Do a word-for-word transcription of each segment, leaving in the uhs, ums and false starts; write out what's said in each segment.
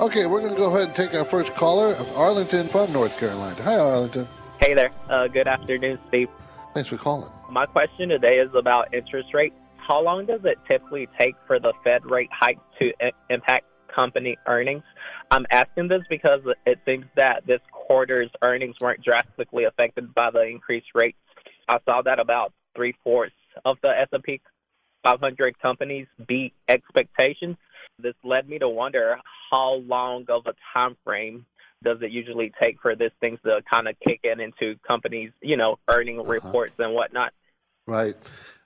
Okay, we're going to go ahead and take our first caller of Arlington from North Carolina. Hi, Arlington. Hey there. Uh, good afternoon, Steve. Thanks for calling. My question today is about interest rates. How long does it typically take for the Fed rate hike to i- impact company earnings? I'm asking this because it seems that this quarter's earnings weren't drastically affected by the increased rates. I saw that about three-fourths of the S and P five hundred companies beat expectations. This led me to wonder how long of a time frame does it usually take for these things to kind of kick in into companies, you know, earning uh-huh. reports and whatnot? Right.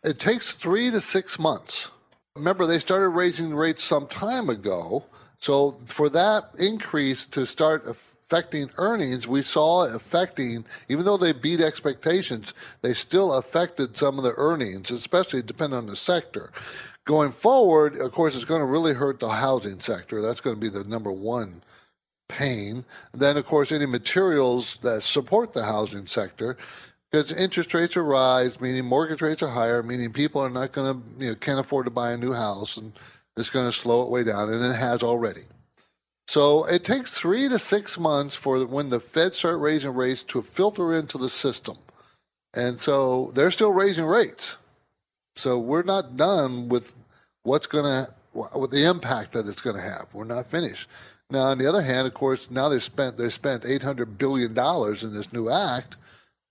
It takes three to six months. Remember, they started raising rates some time ago. So for that increase to start affecting earnings, we saw it affecting, even though they beat expectations, they still affected some of the earnings, especially depending on the sector. Going forward, of course, it's going to really hurt the housing sector. That's going to be the number one pain. Then, of course, any materials that support the housing sector, because interest rates are rise, meaning mortgage rates are higher, meaning people are not going to, you know, can't afford to buy a new house, and it's going to slow it way down, and it has already. So it takes three to six months for when the Fed start raising rates to filter into the system. And so they're still raising rates. So we're not done with what's going to, with the impact that it's going to have. We're not finished. Now, on the other hand, of course, now they spent they spent eight hundred billion dollars in this new act,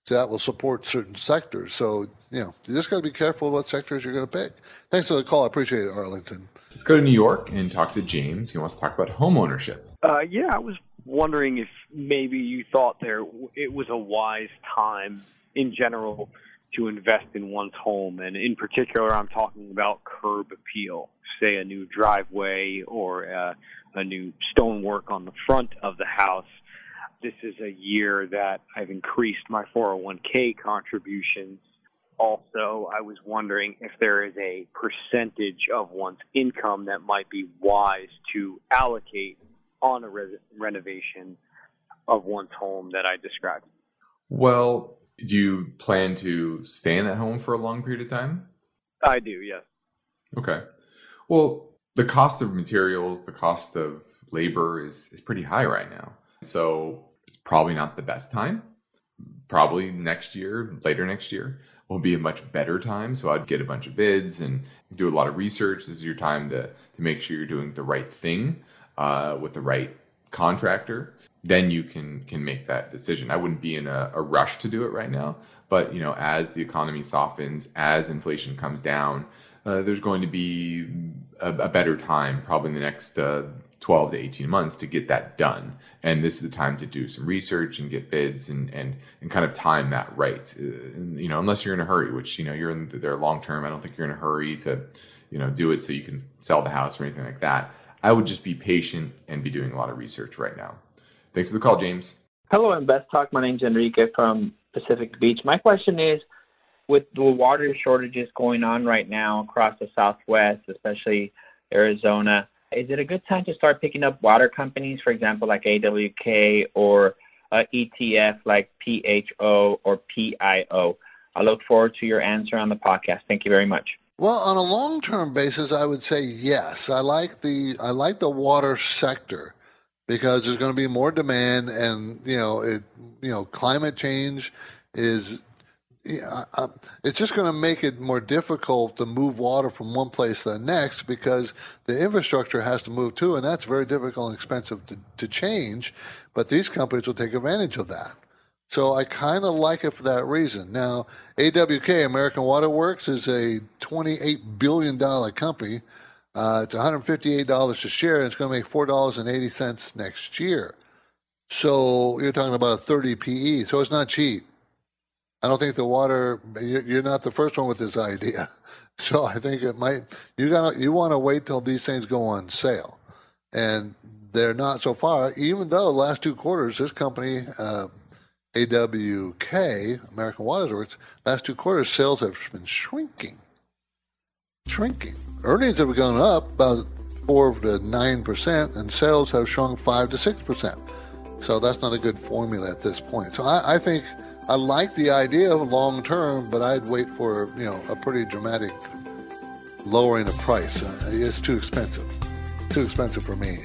so that will support certain sectors. So, you know, you just got to be careful what sectors you're going to pick. Thanks for the call. I appreciate it, Arlington. Let's go to New York and talk to James. He wants to talk about home ownership. Uh, yeah, I was wondering if maybe you thought there it was a wise time in general to invest in one's home. And in particular, I'm talking about curb appeal, say a new driveway or a, a new stonework on the front of the house. This is a year that I've increased my four oh one k contributions. Also, I was wondering if there is a percentage of one's income that might be wise to allocate on a re- renovation of one's home that I described. Well, do you plan to stay in that home for a long period of time? I do, yes. Okay. Well, the cost of materials, the cost of labor is, is pretty high right now. So it's probably not the best time. Probably next year, later next year, will be a much better time. So I'd get a bunch of bids and do a lot of research. This is your time to, to make sure you're doing the right thing uh, with the right contractor. Then you can can make that decision. I wouldn't be in a, a rush to do it right now, but you know, as the economy softens, as inflation comes down, uh, there's going to be a, a better time, probably in the next uh, twelve to eighteen months, to get that done. And this is the time to do some research and get bids and and and kind of time that right. Uh, and, you know, unless you're in a hurry, which you know you're in there long term. I don't think you're in a hurry to, you know, do it so you can sell the house or anything like that. I would just be patient and be doing a lot of research right now. Thanks for the call, James. Hello, InvestTalk. My name's Enrique from Pacific Beach. My question is, with the water shortages going on right now across the Southwest, especially Arizona, is it a good time to start picking up water companies, for example, like A W K or uh, E T F like P H O or P I O? I look forward to your answer on the podcast. Thank you very much. Well, on a long-term basis, I would say yes. I like the I like the water sector, because there's going to be more demand, and you know, it, you know, climate change is Yeah, I, it's just going to make it more difficult to move water from one place to the next because the infrastructure has to move too, and that's very difficult and expensive to, to change, but these companies will take advantage of that. So I kind of like it for that reason. Now, A W K, American Water Works, is a twenty-eight billion dollars company. Uh, it's one hundred fifty-eight dollars a share, and it's going to make four dollars and eighty cents next year. So you're talking about a thirty P E, so it's not cheap. I don't think the water, you're not the first one with this idea. So I think it might, you gotta, you want to wait till these things go on sale. And they're not so far, even though last two quarters, this company, uh, A W K, American Water Works, last two quarters, sales have been shrinking. Shrinking. Earnings have gone up about four to nine percent, and sales have shrunk five to six percent. So that's not a good formula at this point. So I, I think I like the idea of long term, but I'd wait for, you know, a pretty dramatic lowering of price. It's too expensive. Too expensive for me.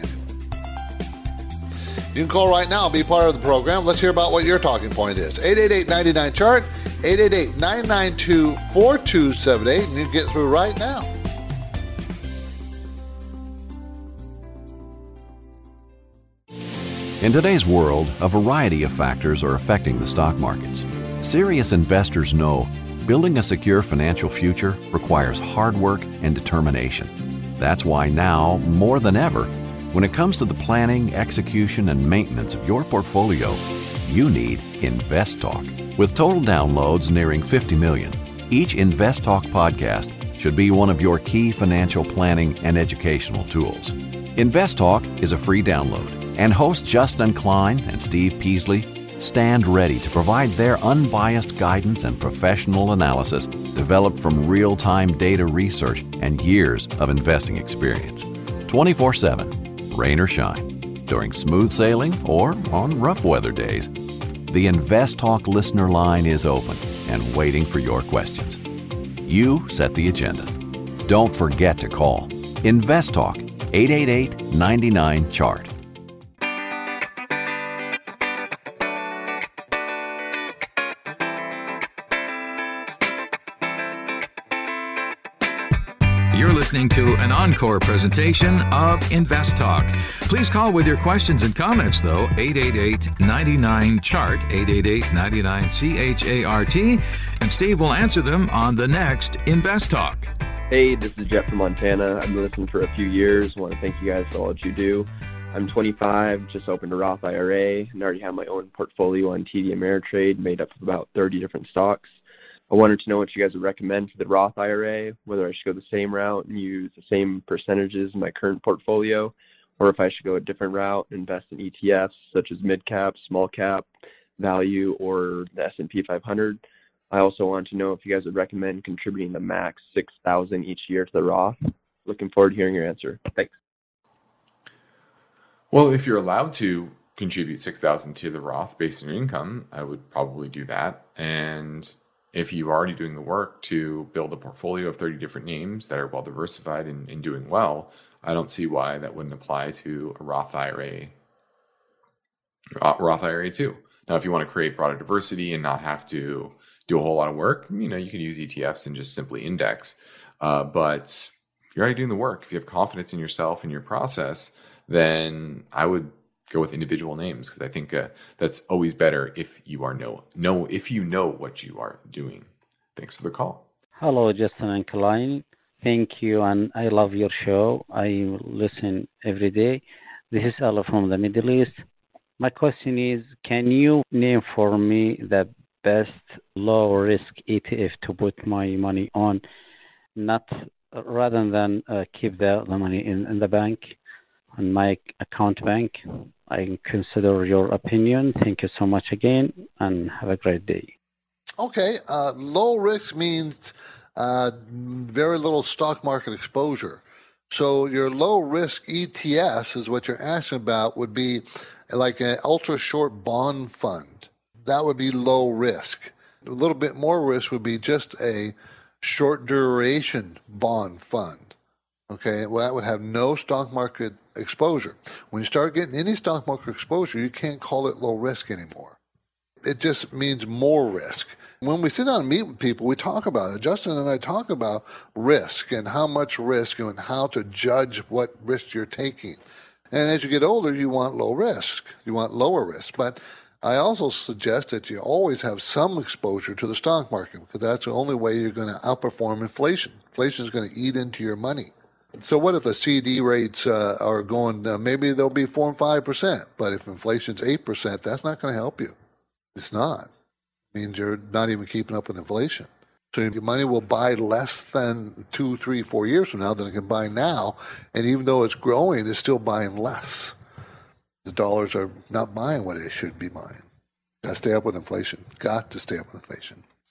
You can call right now and be part of the program. Let's hear about what your talking point is. eight eight eight, nine nine, C H A R T, eight eight eight, nine nine two, four two seven eight, and you can get through right now. In today's world, a variety of factors are affecting the stock markets. Serious investors know building a secure financial future requires hard work and determination. That's why now, more than ever, when it comes to the planning, execution, and maintenance of your portfolio, you need InvestTalk. With total downloads nearing fifty million, each InvestTalk podcast should be one of your key financial planning and educational tools. InvestTalk is a free download. And hosts Justin Klein and Steve Peasley stand ready to provide their unbiased guidance and professional analysis developed from real-time data research and years of investing experience. twenty-four seven, rain or shine, during smooth sailing or on rough weather days, the InvestTalk listener line is open and waiting for your questions. You set the agenda. Don't forget to call InvestTalk eight eight eight, nine nine, C H A R T. Listening to an encore presentation of InvestTalk. Please call with your questions and comments, though, eight eight eight, nine nine, C H A R T, eight eight eight, nine nine, C H A R T, and Steve will answer them on the next InvestTalk. Hey, this is Jeff from Montana. I've been listening for a few years. I want to thank you guys for all that you do. I'm twenty-five, just opened a Roth I R A, and already have my own portfolio on T D Ameritrade, made up of about thirty different stocks. I wanted to know what you guys would recommend for the Roth I R A, whether I should go the same route and use the same percentages in my current portfolio, or if I should go a different route, invest in E T Fs such as mid-cap, small-cap, value, or the S and P five hundred. I also wanted to know if you guys would recommend contributing the max six thousand dollars each year to the Roth. Looking forward to hearing your answer. Thanks. Well, if you're allowed to contribute six thousand dollars to the Roth based on your income, I would probably do that. And if you're already doing the work to build a portfolio of thirty different names that are well diversified and, and doing well, I don't see why that wouldn't apply to a Roth I R A, Roth I R A too. Now, if you want to create product diversity and not have to do a whole lot of work, you know, you could use E T Fs and just simply index. Uh, but if you're already doing the work, if you have confidence in yourself and your process, then I would go with individual names, because I think uh, that's always better if you are know know if you know what you are doing. Thanks for the call. Hello, Justin and Klein. Thank you, and I love your show. I listen every day. This is Allah from the Middle East. My question is, can you name for me the best low-risk E T F to put my money on, not rather than uh, keep the, the money in, in the bank, on my account bank? I consider your opinion. Thank you so much again, and have a great day. Okay. Uh, low risk means uh, very little stock market exposure. So your low risk E T Fs is what you're asking about, would be like an ultra short bond fund. That would be low risk. A little bit more risk would be just a short duration bond fund. Okay. Well, that would have no stock market exposure. When you start getting any stock market exposure, you can't call it low risk anymore. It just means more risk. When we sit down and meet with people, we talk about it. Justin and I talk about risk and how much risk and how to judge what risk you're taking. And as you get older, you want low risk. You want lower risk. But I also suggest that you always have some exposure to the stock market, because that's the only way you're going to outperform inflation. Inflation is going to eat into your money. So what if the C D rates uh, are going, uh, maybe they'll be four and five percent, but if inflation's eight percent, that's not going to help you. It's not. It means you're not even keeping up with inflation. So your money will buy less than two, three, four years from now than it can buy now, and even though it's growing, it's still buying less. The dollars are not buying what it should be buying. Got to stay up with inflation. Got to stay up with inflation.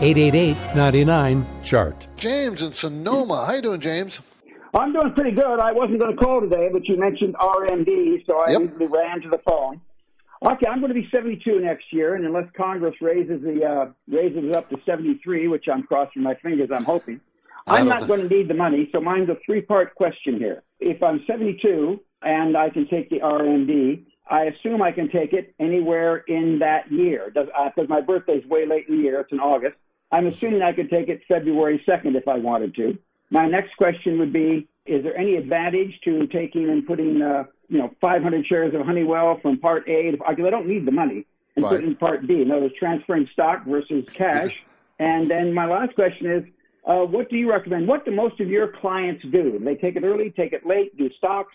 eight eight eight, nine nine, chart. James in Sonoma. How you doing, James? I'm doing pretty good. I wasn't going to call today, but you mentioned R M D, so I yep. ran to the phone. Okay, I'm going to be seventy-two next year, and unless Congress raises the uh, raises it up to seventy-three, which I'm crossing my fingers, I'm hoping, I'm not think... going to need the money, so mine's a three-part question here. If I'm seventy-two and I can take the R M D, I assume I can take it anywhere in that year, because uh, my birthday's way late in the year. It's in August. I'm assuming I could take it February second if I wanted to. My next question would be, is there any advantage to taking and putting, uh, you know, five hundred shares of Honeywell from Part A, because I don't need the money, and right. put in Part B? In other words, transferring stock versus cash. And then my last question is, uh, what do you recommend? What do most of your clients do? Do they take it early, take it late, do stocks?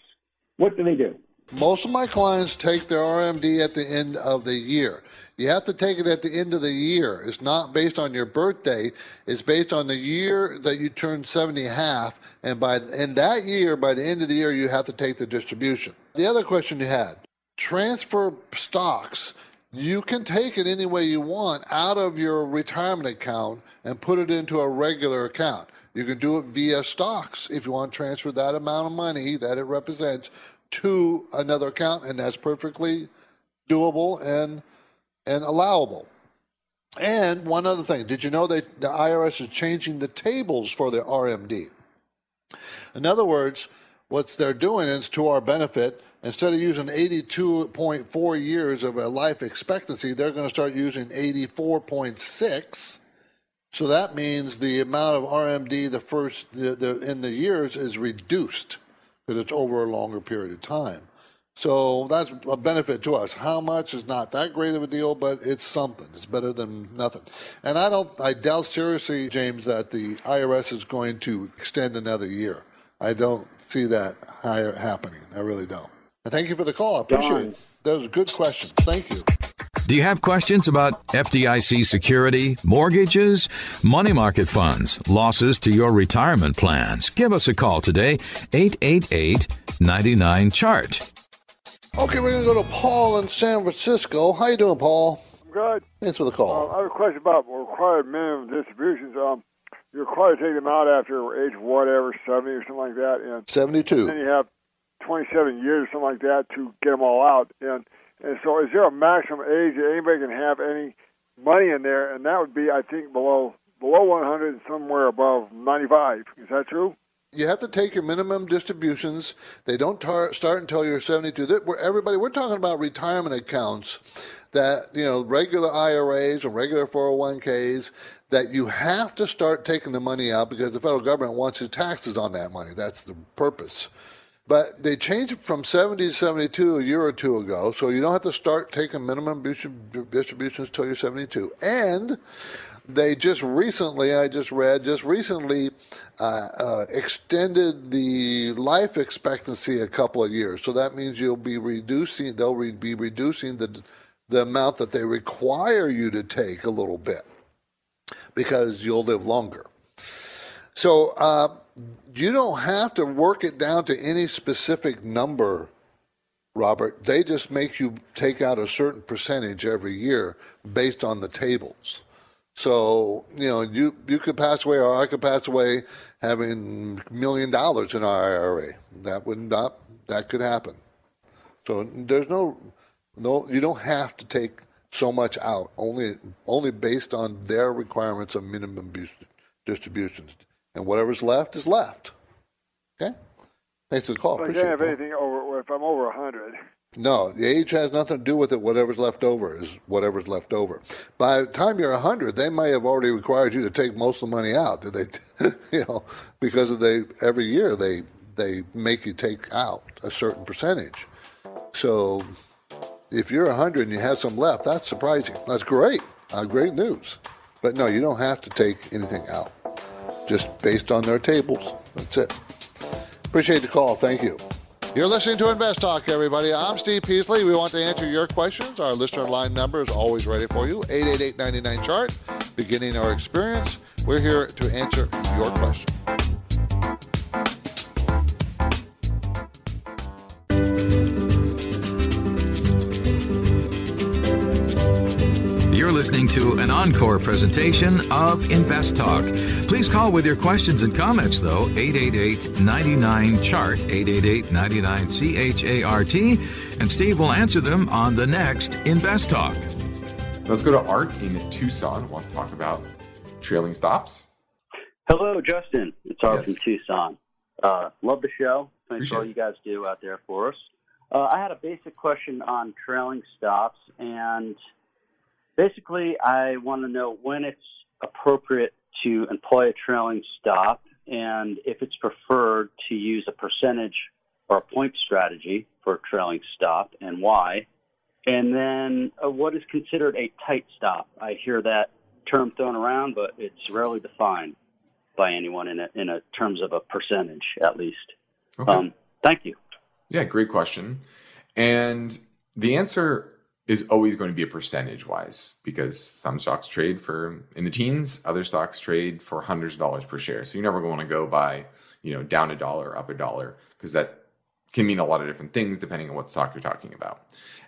What do they do? Most of my clients take their R M D at the end of the year. You have to take it at the end of the year. It's not based on your birthday. It's based on the year that you turn seventy half. And by in that year, by the end of the year, you have to take the distribution. The other question you had, transfer stocks. You can take it any way you want out of your retirement account and put it into a regular account. You can do it via stocks if you want to transfer that amount of money that it represents to another account, and that's perfectly doable and and allowable. And one other thing, did you know that the I R S is changing the tables for the R M D? In other words, what they're doing is to our benefit. Instead of using eighty-two point four years of a life expectancy, they're going to start using eighty-four point six. So that means the amount of R M D the first the, the, in the years is reduced, because it's over a longer period of time. So that's a benefit to us. How much is not that great of a deal, but it's something. It's better than nothing. And I don't, I doubt seriously, James, that the I R S is going to extend another year. I don't see that higher happening. I really don't. And thank you for the call. I appreciate Darn. it. That was a good question. Thank you. Do you have questions about F D I C security, mortgages, money market funds, losses to your retirement plans? Give us a call today, eight eight eight, nine nine, chart. Okay, we're going to go to Paul in San Francisco. How you doing, Paul? I'm good. Thanks for the call. Uh, I have a question about required minimum distributions. Um, you're required to take them out after age whatever, seventy or something like that. And seventy-two. And then you have twenty-seven years or something like that to get them all out. And And so is there a maximum age that anybody can have any money in there? And that would be, I think, below below one hundred and somewhere above ninety-five. Is that true? You have to take your minimum distributions. They don't tar- start until you're seventy-two. They're, we're, everybody, we're talking about retirement accounts that, you know, regular I R As or regular four oh one k's, that you have to start taking the money out because the federal government wants your taxes on that money. That's the purpose. But they changed it from seventy to seventy-two a year or two ago, so you don't have to start taking minimum distributions until you're seventy-two. And they just recently, I just read, just recently uh, uh, extended the life expectancy a couple of years. So that means you'll be reducing, they'll re- be reducing the the amount that they require you to take a little bit because you'll live longer. So uh, you don't have to work it down to any specific number, Robert. They just make you take out a certain percentage every year based on the tables. So, you know, you, you could pass away or I could pass away having a million dollars in our I R A. That would not, that could happen. So there's no, no, you don't have to take so much out, only only based on their requirements of minimum distributions. And whatever's left is left. Okay? Thanks for the call. Well, Appreciate it. If, anything over, if I'm over one hundred. No, the age has nothing to do with it. Whatever's left over is whatever's left over. By the time you're one hundred, they may have already required you to take most of the money out. Did they, you know, because of they every year they they make you take out a certain percentage. So if you're one hundred and you have some left, that's surprising. That's great. Uh, great news. But no, you don't have to take anything out. Just based on their tables. That's it. Appreciate the call. Thank you. You're listening to Invest Talk, everybody. I'm Steve Peasley. We want to answer your questions. Our listener line number is always ready for you, eight eight eight, nine nine, C H A R T. Beginning our experience, we're here to answer your question. You're listening to an encore presentation of Invest Talk. Please call with your questions and comments, though, eight eight eight, nine nine, C H A R T, eight eight eight, nine nine, C H A R T, and Steve will answer them on the next Invest Talk. Let's go to Art in Tucson, who wants to talk about trailing stops. Hello, Justin. It's Art yes. from Tucson. Uh, love the show. Thanks Appreciate for all you guys do out there for us. Uh, I had a basic question on trailing stops, and basically, I want to know when it's appropriate to employ a trailing stop and if it's preferred to use a percentage or a point strategy for a trailing stop and why. And then uh, what is considered a tight stop? I hear that term thrown around, but it's rarely defined by anyone in, a, in a terms of a percentage, at least. Okay. Um, thank you. Yeah, great question. And the answer is always going to be a percentage wise, because some stocks trade for in the teens, other stocks trade for hundreds of dollars per share. So you're never going to go by, you know, down a dollar, up a dollar, because that can mean a lot of different things depending on what stock you're talking about.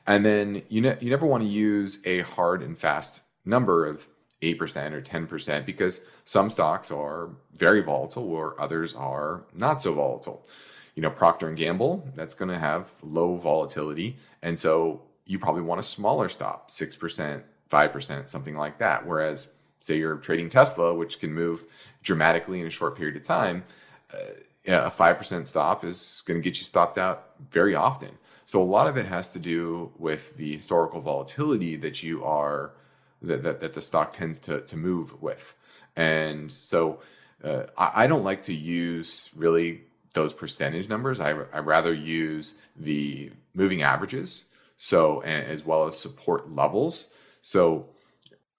And then you know, you never want to use a hard and fast number of eight percent or ten percent, because some stocks are very volatile or others are not so volatile. You know, Procter and Gamble, that's going to have low volatility. And so you probably want a smaller stop, six percent, five percent, something like that. Whereas say you're trading Tesla, which can move dramatically in a short period of time, uh, a five percent stop is going to get you stopped out very often. So a lot of it has to do with the historical volatility that you are, that, that, that the stock tends to, to move with. And so uh, I, I don't like to use really those percentage numbers. I, I rather use the moving averages. So, and as well as support levels. So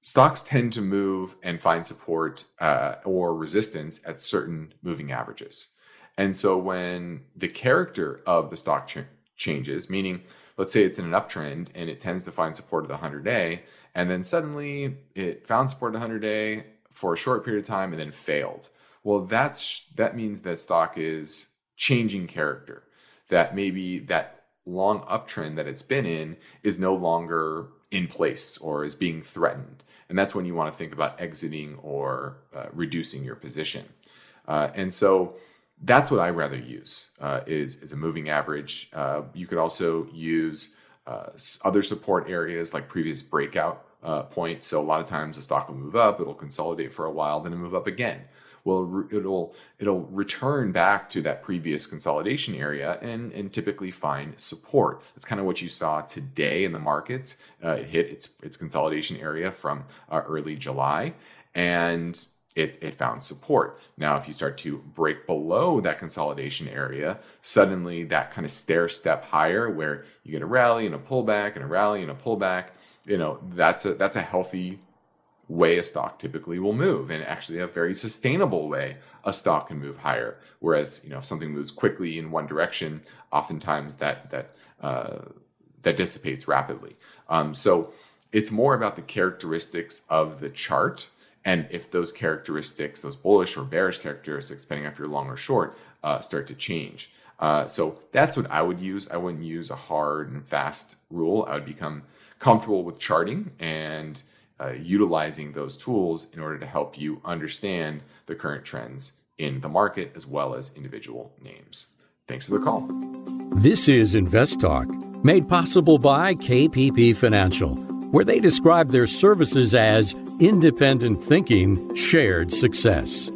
stocks tend to move and find support uh, or resistance at certain moving averages. And so when the character of the stock ch- changes, meaning let's say it's in an uptrend and it tends to find support at the one hundred day, and then suddenly it found support at the one hundred day for a short period of time and then failed. Well, that's that means that stock is changing character, that maybe that long uptrend that it's been in is no longer in place or is being threatened. And that's when you want to think about exiting or uh, reducing your position. Uh, and so that's what I rather use uh, is, is a moving average. Uh, you could also use uh, other support areas like previous breakout uh, points. So a lot of times the stock will move up, it'll consolidate for a while, then it'll move up again. Well, it'll it'll return back to that previous consolidation area and, and typically find support. That's kind of what you saw today in the markets. Uh, it hit its its consolidation area from uh, early July, and it, it found support. Now, if you start to break below that consolidation area, suddenly that kind of stair step higher where you get a rally and a pullback and a rally and a pullback, you know, that's a that's a healthy way a stock typically will move, and actually a very sustainable way a stock can move higher. Whereas, you know, if something moves quickly in one direction, oftentimes that that uh, that dissipates rapidly. Um, so it's more about the characteristics of the chart, and if those characteristics, those bullish or bearish characteristics, depending on if you're long or short, uh, start to change. Uh, so that's what I would use. I wouldn't use a hard and fast rule. I would become comfortable with charting and uh, utilizing those tools in order to help you understand the current trends in the market as well as individual names. Thanks for the call. This is InvestTalk, made possible by K P P Financial, where they describe their services as independent thinking, shared success.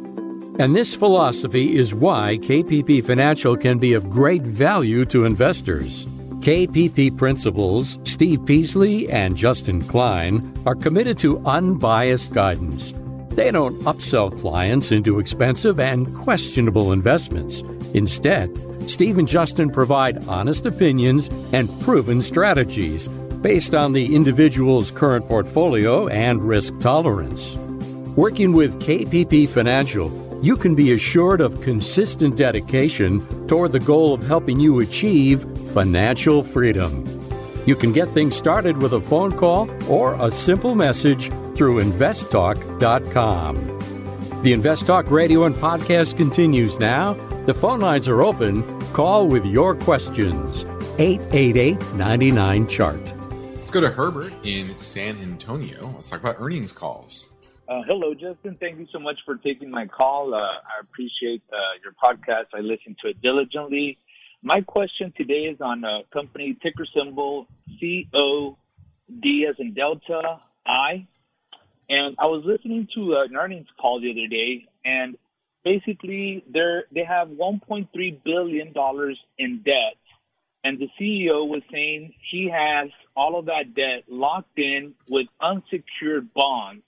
And this philosophy is why K P P Financial can be of great value to investors. K P P principals Steve Peasley and Justin Klein are committed to unbiased guidance. They don't upsell clients into expensive and questionable investments. Instead, Steve and Justin provide honest opinions and proven strategies based on the individual's current portfolio and risk tolerance. Working with K P P Financial, you can be assured of consistent dedication toward the goal of helping you achieve financial freedom. You can get things started with a phone call or a simple message through invest talk dot com. The InvestTalk radio and podcast continues now. The phone lines are open. Call with your questions. eight eight eight, nine nine, chart. Let's go to Herbert in San Antonio. Let's talk about earnings calls. Uh, hello, Justin. Thank you so much for taking my call. Uh, I appreciate uh, your podcast. I listen to it diligently. My question today is on a company ticker symbol C O D as in Delta I. And I was listening to an earnings call the other day, and basically they're, they have one point three billion dollars in debt. And the C E O was saying he has all of that debt locked in with unsecured bonds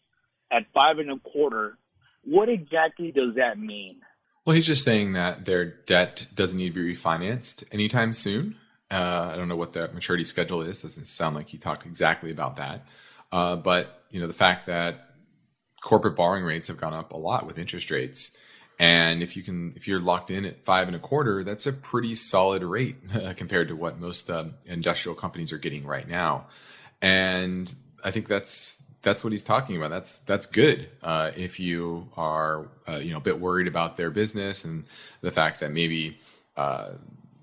at five and a quarter. What exactly does that mean? Well, he's just saying that their debt doesn't need to be refinanced anytime soon. Uh, I don't know what the maturity schedule is. Doesn't sound like he talked exactly about that. Uh, but you know, the fact that corporate borrowing rates have gone up a lot with interest rates, and if you can, if you're locked in at five and a quarter, that's a pretty solid rate compared to what most um, industrial companies are getting right now. And I think that's. That's what he's talking about. That's that's good. Uh, if you are uh, you know a bit worried about their business and the fact that maybe uh,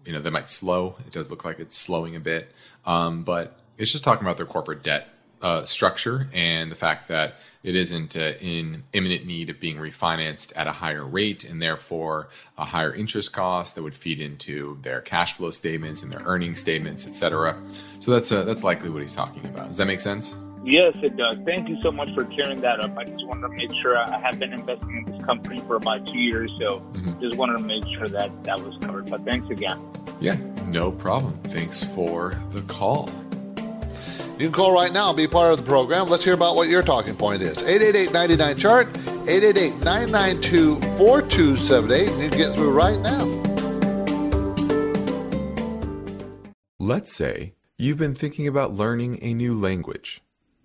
you know they might slow. It does look like it's slowing a bit, um, but it's just talking about their corporate debt uh, structure and the fact that it isn't uh, in imminent need of being refinanced at a higher rate and therefore a higher interest cost that would feed into their cash flow statements and their earnings statements, et cetera. So that's uh, that's likely what he's talking about. Does that make sense? Yes, it does. Thank you so much for clearing that up. I just wanted to make sure. I have been investing in this company for about two years, so mm-hmm. just wanted to make sure that that was covered. But thanks again. Yeah, no problem. Thanks for the call. You can call right now and be part of the program. Let's hear about what your talking point is. eight eight eight, nine nine, chart, eight eight eight, nine nine two, four two seven eight. You can get through right now. Let's say you've been thinking about learning a new language.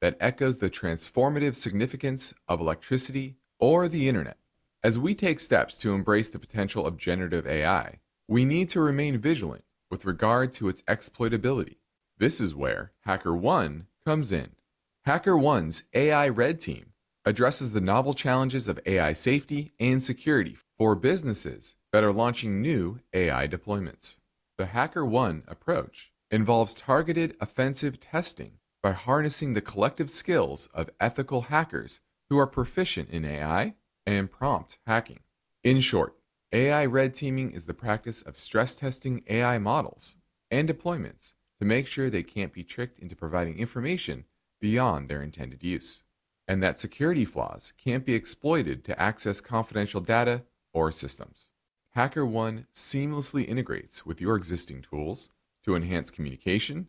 that echoes the transformative significance of electricity or the internet. As we take steps to embrace the potential of generative A I, we need to remain vigilant with regard to its exploitability. This is where HackerOne comes in. HackerOne's A I Red Team addresses the novel challenges of A I safety and security for businesses that are launching new A I deployments. The HackerOne approach involves targeted offensive testing by harnessing the collective skills of ethical hackers who are proficient in A I and prompt hacking. In short, A I red teaming is the practice of stress testing A I models and deployments to make sure they can't be tricked into providing information beyond their intended use, and that security flaws can't be exploited to access confidential data or systems. HackerOne seamlessly integrates with your existing tools to enhance communication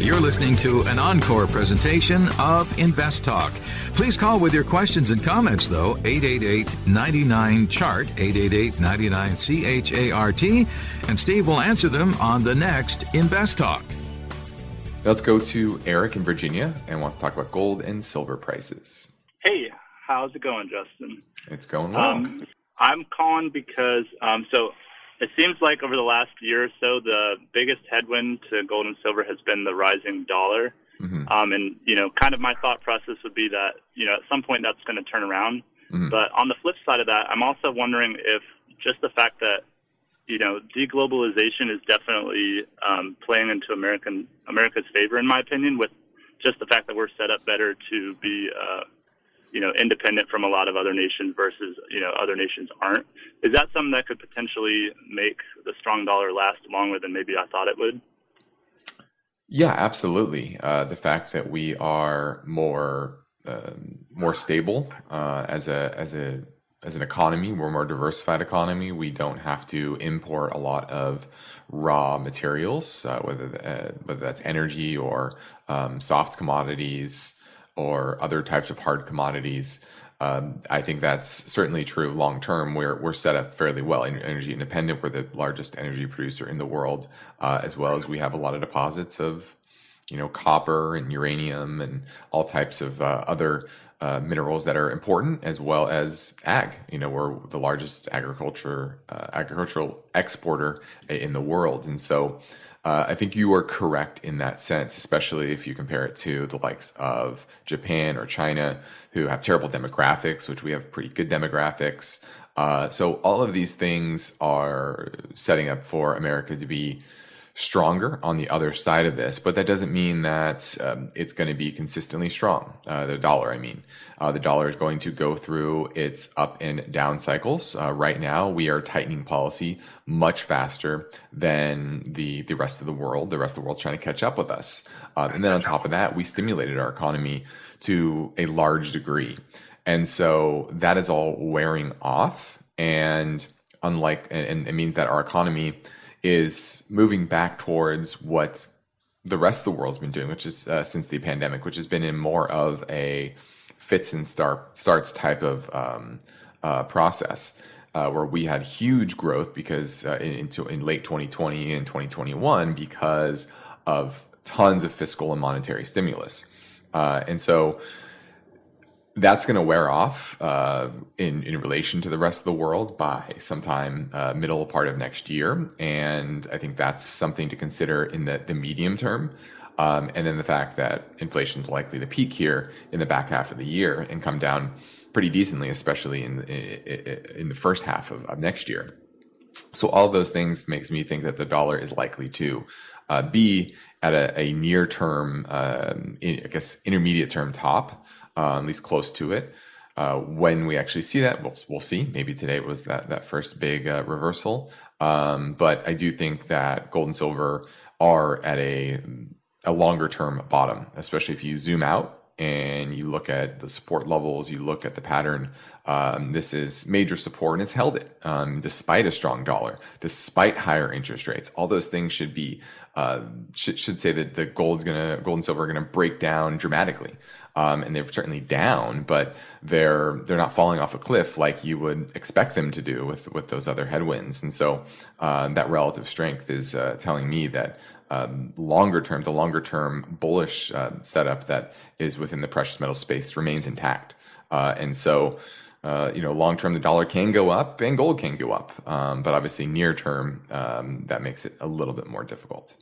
You're listening to an encore presentation of InvestTalk. Please call with your questions and comments, though, eight eight eight, nine nine, C H A R T, eight eight eight, nine nine, C H A R T, and Steve will answer them on the next InvestTalk. Let's go to Eric in Virginia and want to talk about gold and silver prices. Hey, how's it going, Justin? It's going well. Um, I'm calling because, um, so... it seems like over the last year or so, the biggest headwind to gold and silver has been the rising dollar. Mm-hmm. Um, and, you know, kind of my thought process would be that, you know, at some point that's going to turn around. Mm-hmm. But on the flip side of that, I'm also wondering if just the fact that, you know, deglobalization is definitely um, playing into American America's favor, in my opinion, with just the fact that we're set up better to be uh you know, independent from a lot of other nations versus, you know, other nations aren't. Is that something that could potentially make the strong dollar last longer than maybe I thought it would? Yeah, absolutely. Uh, the fact that we are more um, more stable uh, as a as a as an economy, we're a more diversified economy. We don't have to import a lot of raw materials, uh, whether uh, whether that's energy or um, soft commodities or other types of hard commodities. Um, I think that's certainly true long-term. We're we're set up fairly well, energy independent. We're the largest energy producer in the world, uh, as well as we have a lot of deposits of, you know, copper and uranium and all types of uh, other uh, minerals that are important, as well as ag. You know, we're the largest agriculture uh, agricultural exporter in the world. And so uh, I think you are correct in that sense, especially if you compare it to the likes of Japan or China, who have terrible demographics, which we have pretty good demographics. Uh, so all of these things are setting up for America to be stronger on the other side of this, but that doesn't mean that um, it's going to be consistently strong. Uh, the dollar, I mean, uh, the dollar is going to go through its up and down cycles. Uh, right now, we are tightening policy much faster than the the rest of the world. The rest of the world trying to catch up with us, uh, and then on top of that, we stimulated our economy to a large degree, and so that is all wearing off. And unlike, and, and it means that our economy is moving back towards what the rest of the world's been doing, which is uh, since the pandemic, which has been in more of a fits and start, starts type of um, uh, process, uh, where we had huge growth because uh, in, in late twenty twenty and twenty twenty-one because of tons of fiscal and monetary stimulus, uh, and so that's going to wear off uh, in, in relation to the rest of the world by sometime uh, middle part of next year. And I think that's something to consider in the, the medium term. Um, and then the fact that inflation is likely to peak here in the back half of the year and come down pretty decently, especially in, in, in the first half of, of next year. So all those things makes me think that the dollar is likely to uh, be at a, a near term, um, I guess, intermediate term top. Uh, at least close to it, Uh, when we actually see that, we'll, we'll see. Maybe today was that that first big uh, reversal. Um, but I do think that gold and silver are at a a longer term bottom, especially if you zoom out and you look at the support levels, you look at the pattern. Um, this is major support, and it's held it um, despite a strong dollar, despite higher interest rates. All those things should be uh, should, should say that the gold's gonna, gold and silver are gonna break down dramatically, um, and they're certainly down, but they're they're not falling off a cliff like you would expect them to do with with those other headwinds. And so uh, that relative strength is uh, telling me that. Um, longer term, the longer term bullish uh, setup that is within the precious metal space remains intact. Uh, and so, uh, you know, long term, the dollar can go up and gold can go up. Um, but obviously near term, um, that makes it a little bit more difficult.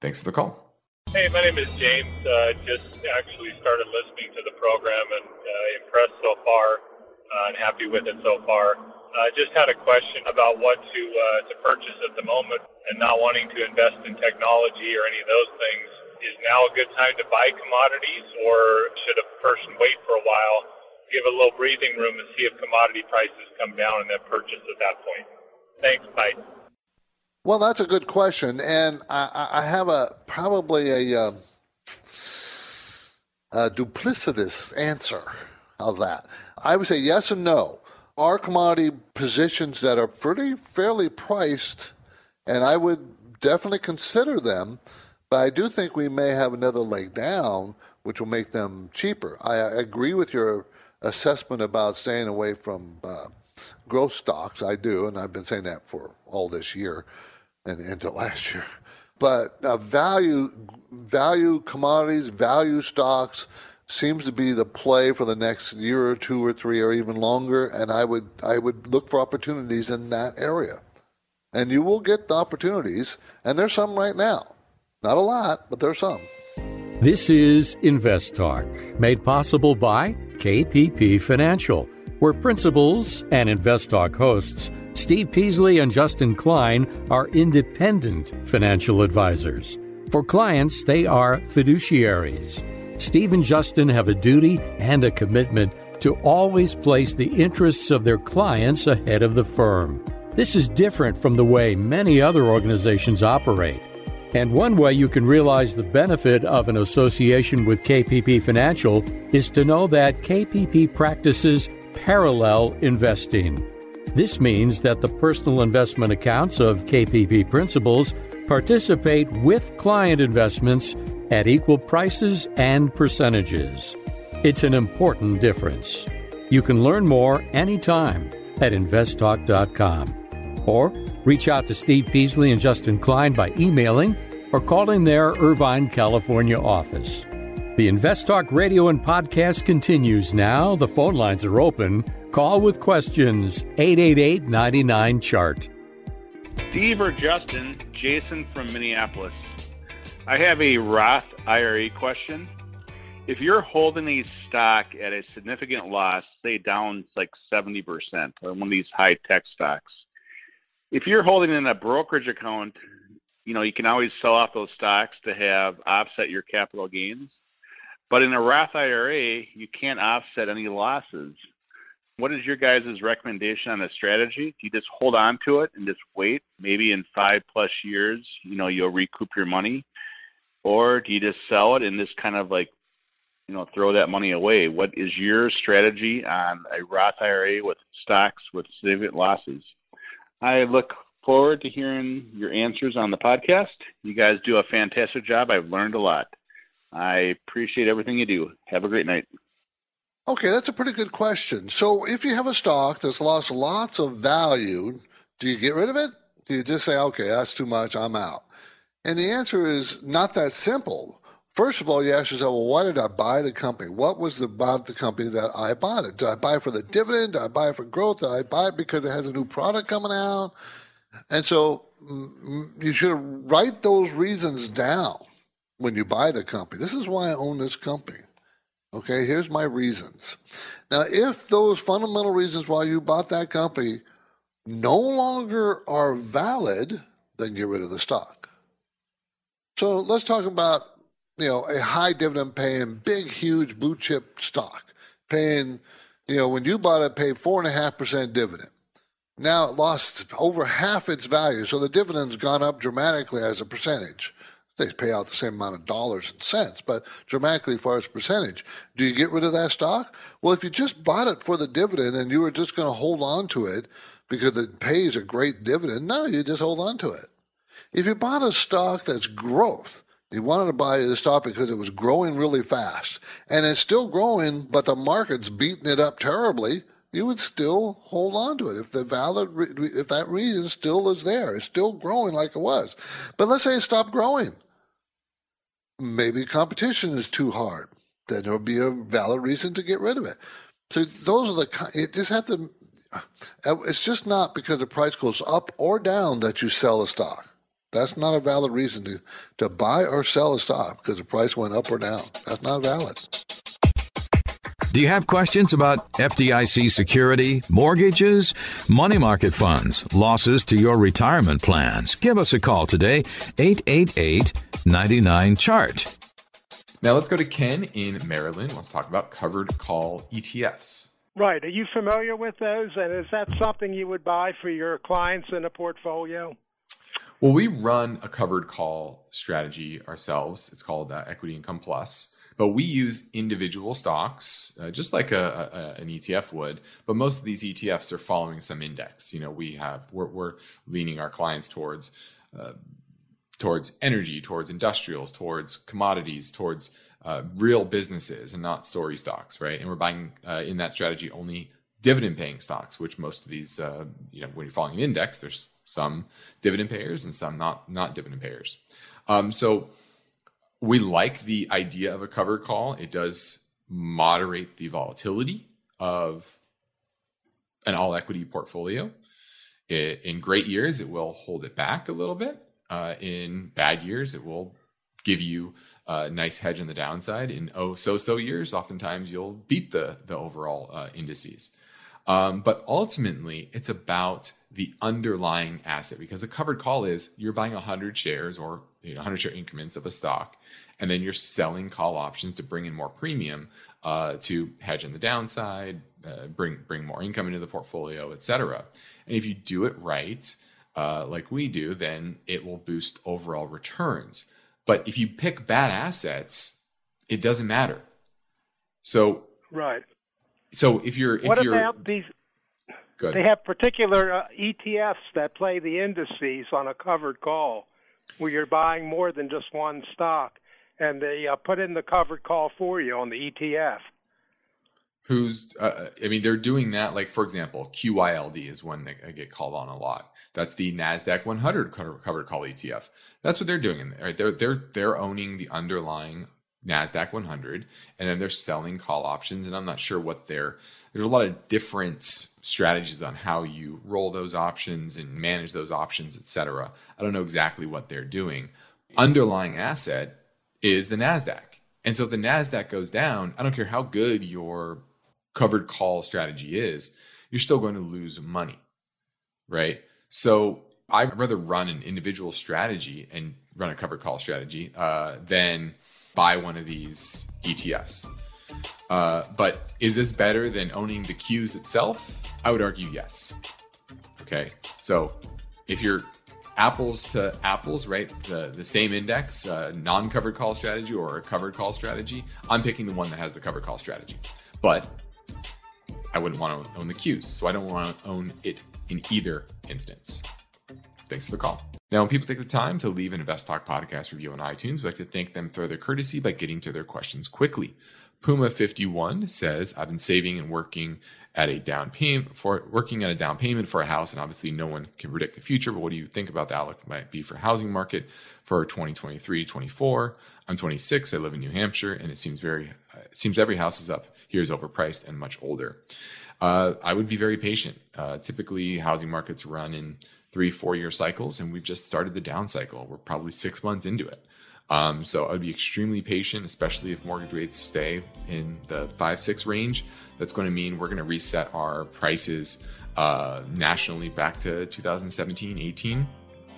Thanks for the call. Hey, my name is James. I uh, just actually started listening to the program and uh, impressed so far uh, and happy with it so far. I uh, just had a question about what to uh, to purchase at the moment, and not wanting to invest in technology or any of those things. Is now a good time to buy commodities, or should a person wait for a while, give a little breathing room, and see if commodity prices come down and then purchase at that point? Thanks, bye. Well, that's a good question, and I, I have a probably a, um, a duplicitous answer. How's that? I would say yes and no. Are commodity positions that are pretty fairly priced, and I would definitely consider them, but I do think we may have another leg down, which will make them cheaper. I agree with your assessment about staying away from uh, growth stocks. I do, and I've been saying that for all this year and into last year. But uh, value, value commodities, value stocks, seems to be the play for the next year or two or three or even longer, and I would I would look for opportunities in that area. And you will get the opportunities, and there's some right now. Not a lot, but there's some. This is InvestTalk, made possible by K P P Financial, where principals and InvestTalk hosts Steve Peasley and Justin Klein are independent financial advisors. For clients, they are fiduciaries. Steve and Justin have a duty and a commitment to always place the interests of their clients ahead of the firm. This is different from the way many other organizations operate. And one way you can realize the benefit of an association with K P P Financial is to know that K P P practices parallel investing. This means that the personal investment accounts of K P P principals participate with client investments at equal prices and percentages. It's an important difference. You can learn more anytime at invest talk dot com, or reach out to Steve Peasley and Justin Klein by emailing or calling their Irvine, California office. The InvestTalk radio and podcast continues now. The phone lines are open. Call with questions, eight eight eight, nine nine, C H A R T. Steve or Justin, Jason from Minneapolis. I have a Roth I R A question. If you're holding a stock at a significant loss, say down like seventy percent, on one of these high-tech stocks, if you're holding in a brokerage account, you know, you can always sell off those stocks to have offset your capital gains. But in a Roth I R A, you can't offset any losses. What is your guys' recommendation on a strategy? Do you just hold on to it and just wait? Maybe in five-plus years, you know, you'll recoup your money. Or do you just sell it and just kind of like, you know, throw that money away? What is your strategy on a Roth I R A with stocks with significant losses? I look forward to hearing your answers on the podcast. You guys do a fantastic job. I've learned a lot. I appreciate everything you do. Have a great night. Okay, that's a pretty good question. So if you have a stock that's lost lots of value, do you get rid of it? Do you just say, okay, that's too much, I'm out? And the answer is not that simple. First of all, you ask yourself, well, why did I buy the company? What was the, about the company that I bought it? Did I buy it for the dividend? Did I buy it for growth? Did I buy it because it has a new product coming out? And so you should write those reasons down when you buy the company. This is why I own this company. Okay, here's my reasons. Now, if those fundamental reasons why you bought that company no longer are valid, then get rid of the stock. So let's talk about, you know, a high dividend paying, big, huge blue chip stock, paying You know, when you bought it, it paid four and a half percent dividend. Now it lost over half its value, so the dividend's gone up dramatically as a percentage. They pay out the same amount of dollars and cents, but dramatically as far as percentage. Do you get rid of that stock? Well, if you just bought it for the dividend and you were just going to hold on to it because it pays a great dividend, no, you just hold on to it. If you bought a stock that's growth, you wanted to buy the stock because it was growing really fast, and it's still growing, but the market's beating it up terribly, you would still hold on to it if the valid, if that reason still is there. It's still growing like it was. But let's say it stopped growing. Maybe competition is too hard. Then there will be a valid reason to get rid of it. So those are the, you just have to, it's just not because the price goes up or down that you sell a stock. That's not a valid reason to, to buy or sell a stock because the price went up or down. That's not valid. Do you have questions about F D I C security, mortgages, money market funds, losses to your retirement plans? Give us a call today, eight eight eight, nine nine, C H A R T. Now let's go to Ken in Maryland. Let's talk about covered call E T Fs. Right. Are you familiar with those? And is that something you would buy for your clients in a portfolio? Well, we run a covered call strategy ourselves. It's called uh, Equity Income Plus. But we use individual stocks, uh, just like a, a, an E T F would. But most of these E T Fs are following some index. You know, we have we're, we're leaning our clients towards uh, towards energy, towards industrials, towards commodities, towards uh, real businesses, and not story stocks, right? And we're buying uh, in that strategy only dividend-paying stocks, which most of these, uh, you know, when you're following an index, there's some dividend payers and some not not dividend payers. Um, so. We like the idea of a covered call. It does moderate the volatility of an all equity portfolio. It, in great years, it will hold it back a little bit. Uh, in bad years, it will give you a nice hedge on the downside. In oh so so years, oftentimes you'll beat the the overall uh, indices. Um, but ultimately, it's about the underlying asset, because a covered call is you're buying one hundred shares or you know, one hundred share increments of a stock, and then you're selling call options to bring in more premium uh, to hedge in the downside, uh, bring bring more income into the portfolio, et cetera. And if you do it right, uh, like we do, then it will boost overall returns. But if you pick bad assets, it doesn't matter. So right. So if you're, if what you're, about these? They have particular uh, E T Fs that play the indices on a covered call, where you're buying more than just one stock, and they uh, put in the covered call for you on the E T F. Who's? Uh, I mean, they're doing that. Like for example, Q Y L D is one that I get called on a lot. That's the NASDAQ one hundred covered call E T F. That's what they're doing in there. Right? They're they're they're owning the underlying NASDAQ one hundred, and then they're selling call options. And I'm not sure what they're, there's a lot of different strategies on how you roll those options and manage those options, et cetera. I don't know exactly what they're doing. Underlying asset is the NASDAQ. And so if the NASDAQ goes down, I don't care how good your covered call strategy is, you're still going to lose money, right? So I'd rather run an individual strategy and run a covered call strategy uh, than buy one of these E T Fs. Uh, but is this better than owning the Qs itself? I would argue yes. Okay, so if you're apples to apples, right, the, the same index, uh, non-covered call strategy or a covered call strategy, I'm picking the one that has the covered call strategy. But I wouldn't want to own the Qs, so I don't want to own it in either instance. Thanks for the call. Now, when people take the time to leave an InvestTalk podcast review on iTunes, we like to thank them for their courtesy by getting to their questions quickly. Puma fifty-one says, I've been saving and working at a down payment for working at a down payment for a house, and obviously no one can predict the future, but what do you think about the outlook might be for housing market for twenty twenty-three, twenty-four? I'm twenty-six, I live in New Hampshire, and it seems very it seems every house is up here is overpriced and much older. Uh, I would be very patient. Uh, typically housing markets run in three, four-year cycles, and we've just started the down cycle. We're probably six months into it. Um, so I would be extremely patient, especially if mortgage rates stay in the five, six range. That's going to mean we're going to reset our prices uh, nationally back to two thousand seventeen, eighteen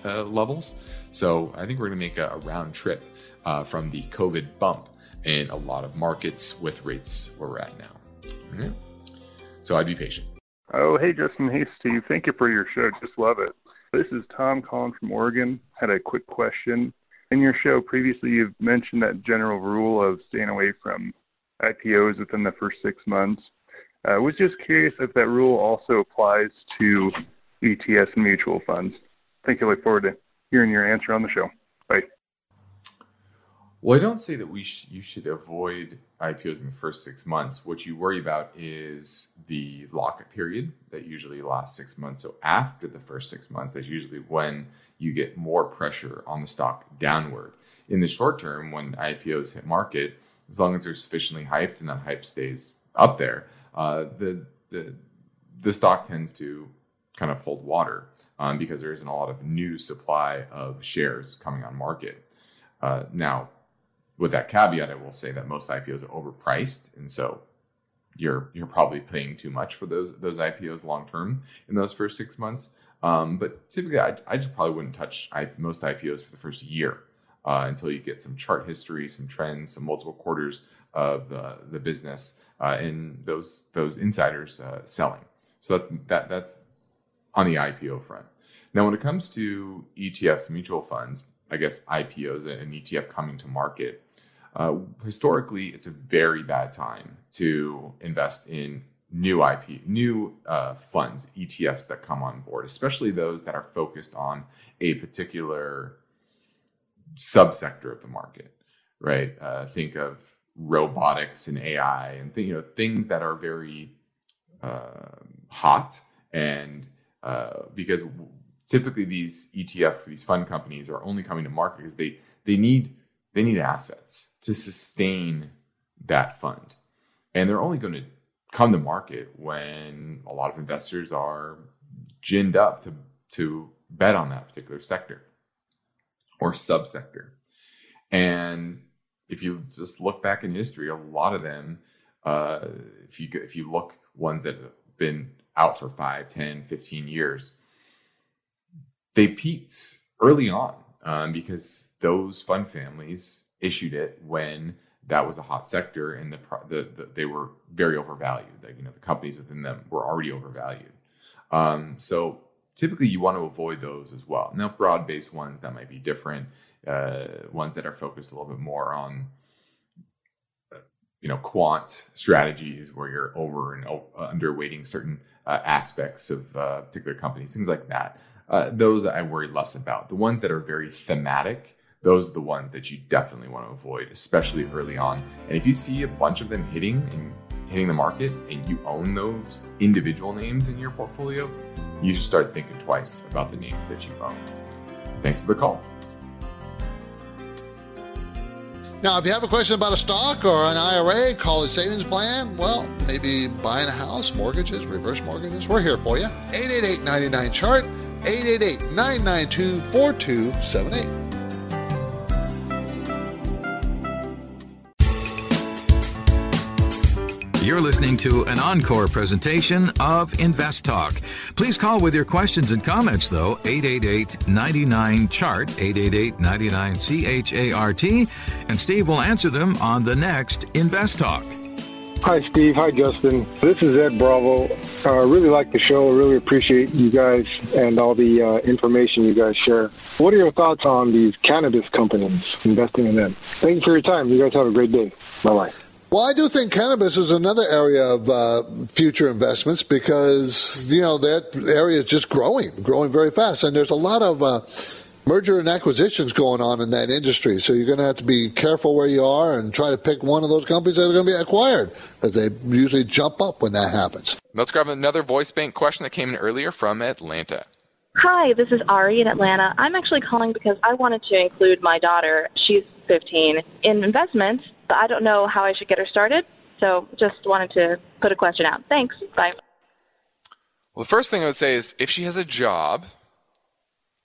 uh, levels. So I think we're going to make a, a round trip uh, from the COVID bump in a lot of markets with rates where we're at now. All right. So I'd be patient. Oh, hey, Justin. Hey, Steve. Thank you for your show. Just love it. This is Tom calling from Oregon. Had a quick question. In your show previously, you've mentioned that general rule of staying away from I P Os within the first six months. I was just curious if that rule also applies to E T Fs and mutual funds. Thank you. I look forward to hearing your answer on the show. Bye. Well, I don't say that we sh- you should avoid I P Os in the first six months. What you worry about is the lock-up period that usually lasts six months. So after the first six months, that's usually when you get more pressure on the stock downward. In the short term, when I P Os hit market, as long as they're sufficiently hyped and that hype stays up there, uh, the, the the stock tends to kind of hold water um, because there isn't a lot of new supply of shares coming on market. Uh, now, with that caveat, I will say that most I P Os are overpriced, and so you're you're probably paying too much for those those I P Os long term in those first six months. Um, but typically, I, I just probably wouldn't touch I, most I P Os for the first year uh, until you get some chart history, some trends, some multiple quarters of the the business, uh, and those those insiders uh, selling. So that's, that that's on the I P O front. Now, when it comes to E T Fs, mutual funds, I guess I P Os, an E T F coming to market. Uh, historically, it's a very bad time to invest in new I P, new uh, funds, E T Fs that come on board, especially those that are focused on a particular subsector of the market, right? Uh, think of robotics and A I and th- you know things that are very uh, hot, and uh, because typically, these E T F, these fund companies are only coming to market because they they need they need assets to sustain that fund, and they're only going to come to market when a lot of investors are ginned up to to bet on that particular sector or subsector. And if you just look back in history, a lot of them, uh, if you if you look ones that have been out for five, ten, fifteen years. They peaked early on um, because those fund families issued it when that was a hot sector, and the, the, the they were very overvalued. Like, you know, the companies within them were already overvalued. Um, so typically, you want to avoid those as well. Now, broad-based ones that might be different, uh, ones that are focused a little bit more on, you know, quant strategies where you're over and underweighting certain uh, aspects of uh, particular companies, things like that. Uh, those I worry less about. The ones that are very thematic, those are the ones that you definitely want to avoid, especially early on. And if you see a bunch of them hitting and hitting the market and you own those individual names in your portfolio, you should start thinking twice about the names that you own. Thanks for the call. Now, if you have a question about a stock or an I R A, college savings plan, well, maybe buying a house, mortgages, reverse mortgages, we're here for you. eight eight eight, nine nine, C H A R T. eight eight eight, nine nine two, four two seven eight. You're listening to an encore presentation of InvestTalk. Please call with your questions and comments, though, eight eight eight, nine nine, C H A R T, eight eight eight, nine nine, C H A R T, and Steve will answer them on the next InvestTalk. Hi, Steve. Hi, Justin. This is Ed Bravo. I uh, really like the show. I really appreciate you guys and all the uh, information you guys share. What are your thoughts on these cannabis companies, investing in them? Thank you for your time. You guys have a great day. Bye-bye. Well, I do think cannabis is another area of uh, future investments because, you know, that area is just growing, growing very fast. And there's a lot of uh, merger and acquisitions going on in that industry. So you're going to have to be careful where you are and try to pick one of those companies that are going to be acquired because they usually jump up when that happens. Let's grab another voice bank question that came in earlier from Atlanta. Hi, this is Ari in Atlanta. I'm actually calling because I wanted to include my daughter, she's fifteen, in investments, but I don't know how I should get her started. So just wanted to put a question out. Thanks. Bye. Well, the first thing I would say is if she has a job,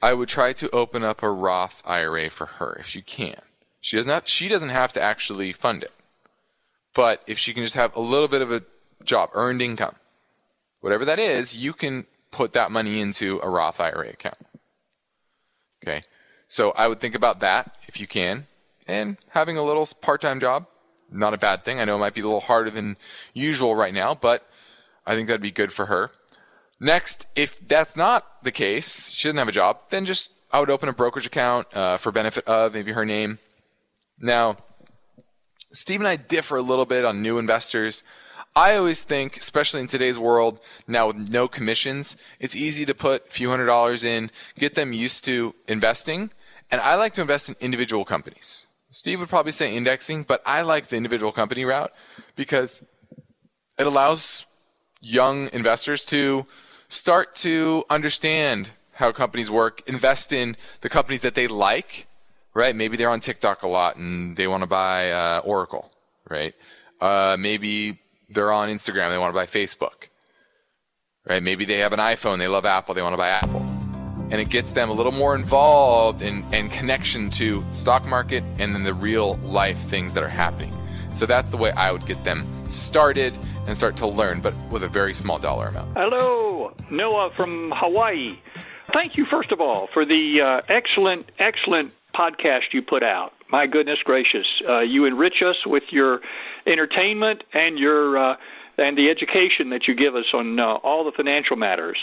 I would try to open up a Roth I R A for her if she can. She does not, she doesn't have to actually fund it. But if she can just have a little bit of a job, earned income, whatever that is, you can put that money into a Roth I R A account. Okay, so I would think about that if you can, and having a little part-time job, not a bad thing. I know it might be a little harder than usual right now, but I think that'd be good for her. Next, if that's not the case, she doesn't have a job, then just I would open a brokerage account uh, for benefit of maybe her name. Now, Steve and I differ a little bit on new investors. I always think, especially in today's world, now with no commissions, it's easy to put a few hundred dollars in, get them used to investing. And I like to invest in individual companies. Steve would probably say indexing, but I like the individual company route because it allows young investors to start to understand how companies work, invest in the companies that they like, right? Maybe they're on TikTok a lot and they want to buy uh, Oracle, right? Uh, maybe they're on Instagram, they want to buy Facebook, right? Maybe they have an iPhone, they love Apple, they want to buy Apple. And it gets them a little more involved in, in connection to stock market and then the real life things that are happening. So that's the way I would get them started and start to learn, but with a very small dollar amount. Hello, Noah from Hawaii. Thank you, first of all, for the uh, excellent, excellent podcast you put out. My goodness gracious. Uh, you enrich us with your entertainment and your uh, and the education that you give us on uh, all the financial matters.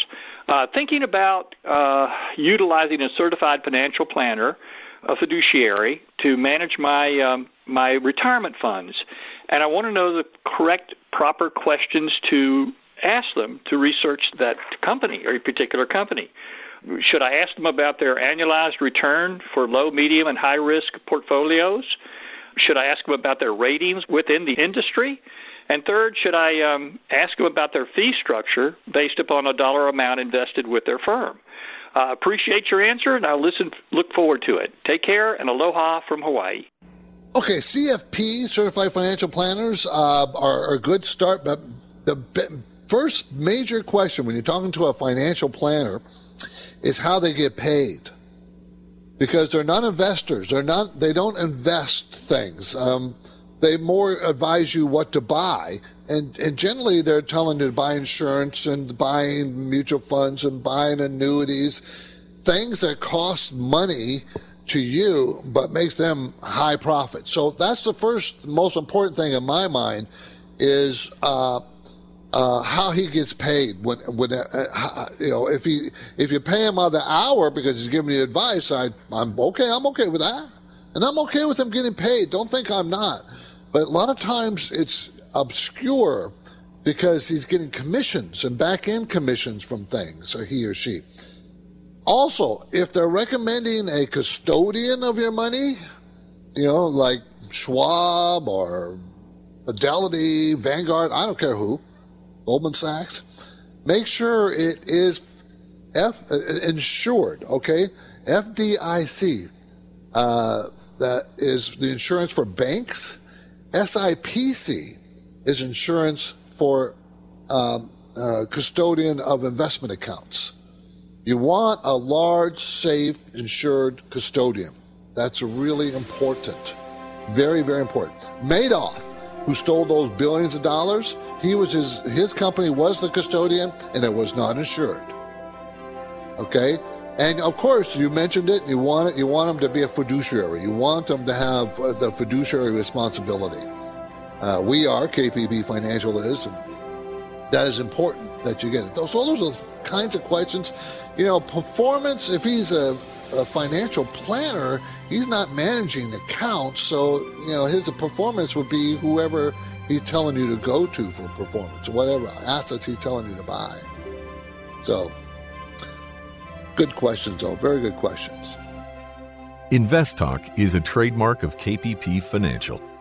Uh, thinking about uh, utilizing a certified financial planner, a fiduciary, to manage my um, my retirement funds, and I want to know the correct, proper questions to ask them to research that company or a particular company. Should I ask them about their annualized return for low, medium, and high-risk portfolios? Should I ask them about their ratings within the industry? And third, should I um, ask them about their fee structure based upon a dollar amount invested with their firm? Uh, appreciate your answer, and I'll listen, look forward to it. Take care, and aloha from Hawaii. Okay, C F P, Certified Financial Planners, uh, are a good start, but the be- first major question when you're talking to a financial planner is how they get paid, because they're not investors. They're not. They don't invest things. Um, they more advise you what to buy, and and generally they're telling you to buy insurance and buying mutual funds and buying annuities, things that cost money to you but makes them high profit. So that's the first most important thing in my mind is. Uh, Uh, how he gets paid when, when uh, how, you know, if he if you pay him by the hour because he's giving you advice, I I'm okay, I'm okay with that, and I'm okay with him getting paid. Don't think I'm not. But a lot of times it's obscure because he's getting commissions and back end commissions from things, or he or she. Also, if they're recommending a custodian of your money, you know, like Schwab or Fidelity, Vanguard, I don't care who. Goldman Sachs, make sure it is F, uh, insured, okay? F D I C, uh, that is the insurance for banks. S I P C is insurance for um, uh, custodian of investment accounts. You want a large, safe, insured custodian. That's really important. Very, very important. Madoff, who stole those billions of dollars, he was his, his company was the custodian, and it was not insured. Okay? And, of course, you mentioned it. You want it. You want them to be a fiduciary. You want them to have the fiduciary responsibility. Uh, we are, K P P Financial is, and that is important that you get it. So those are the kinds of questions. You know, performance, if he's a a financial planner, he's not managing accounts, so you know his performance would be whoever he's telling you to go to for performance, whatever assets he's telling you to buy. So, good questions, though. Very good questions. InvestTalk is a trademark of K P P Financial.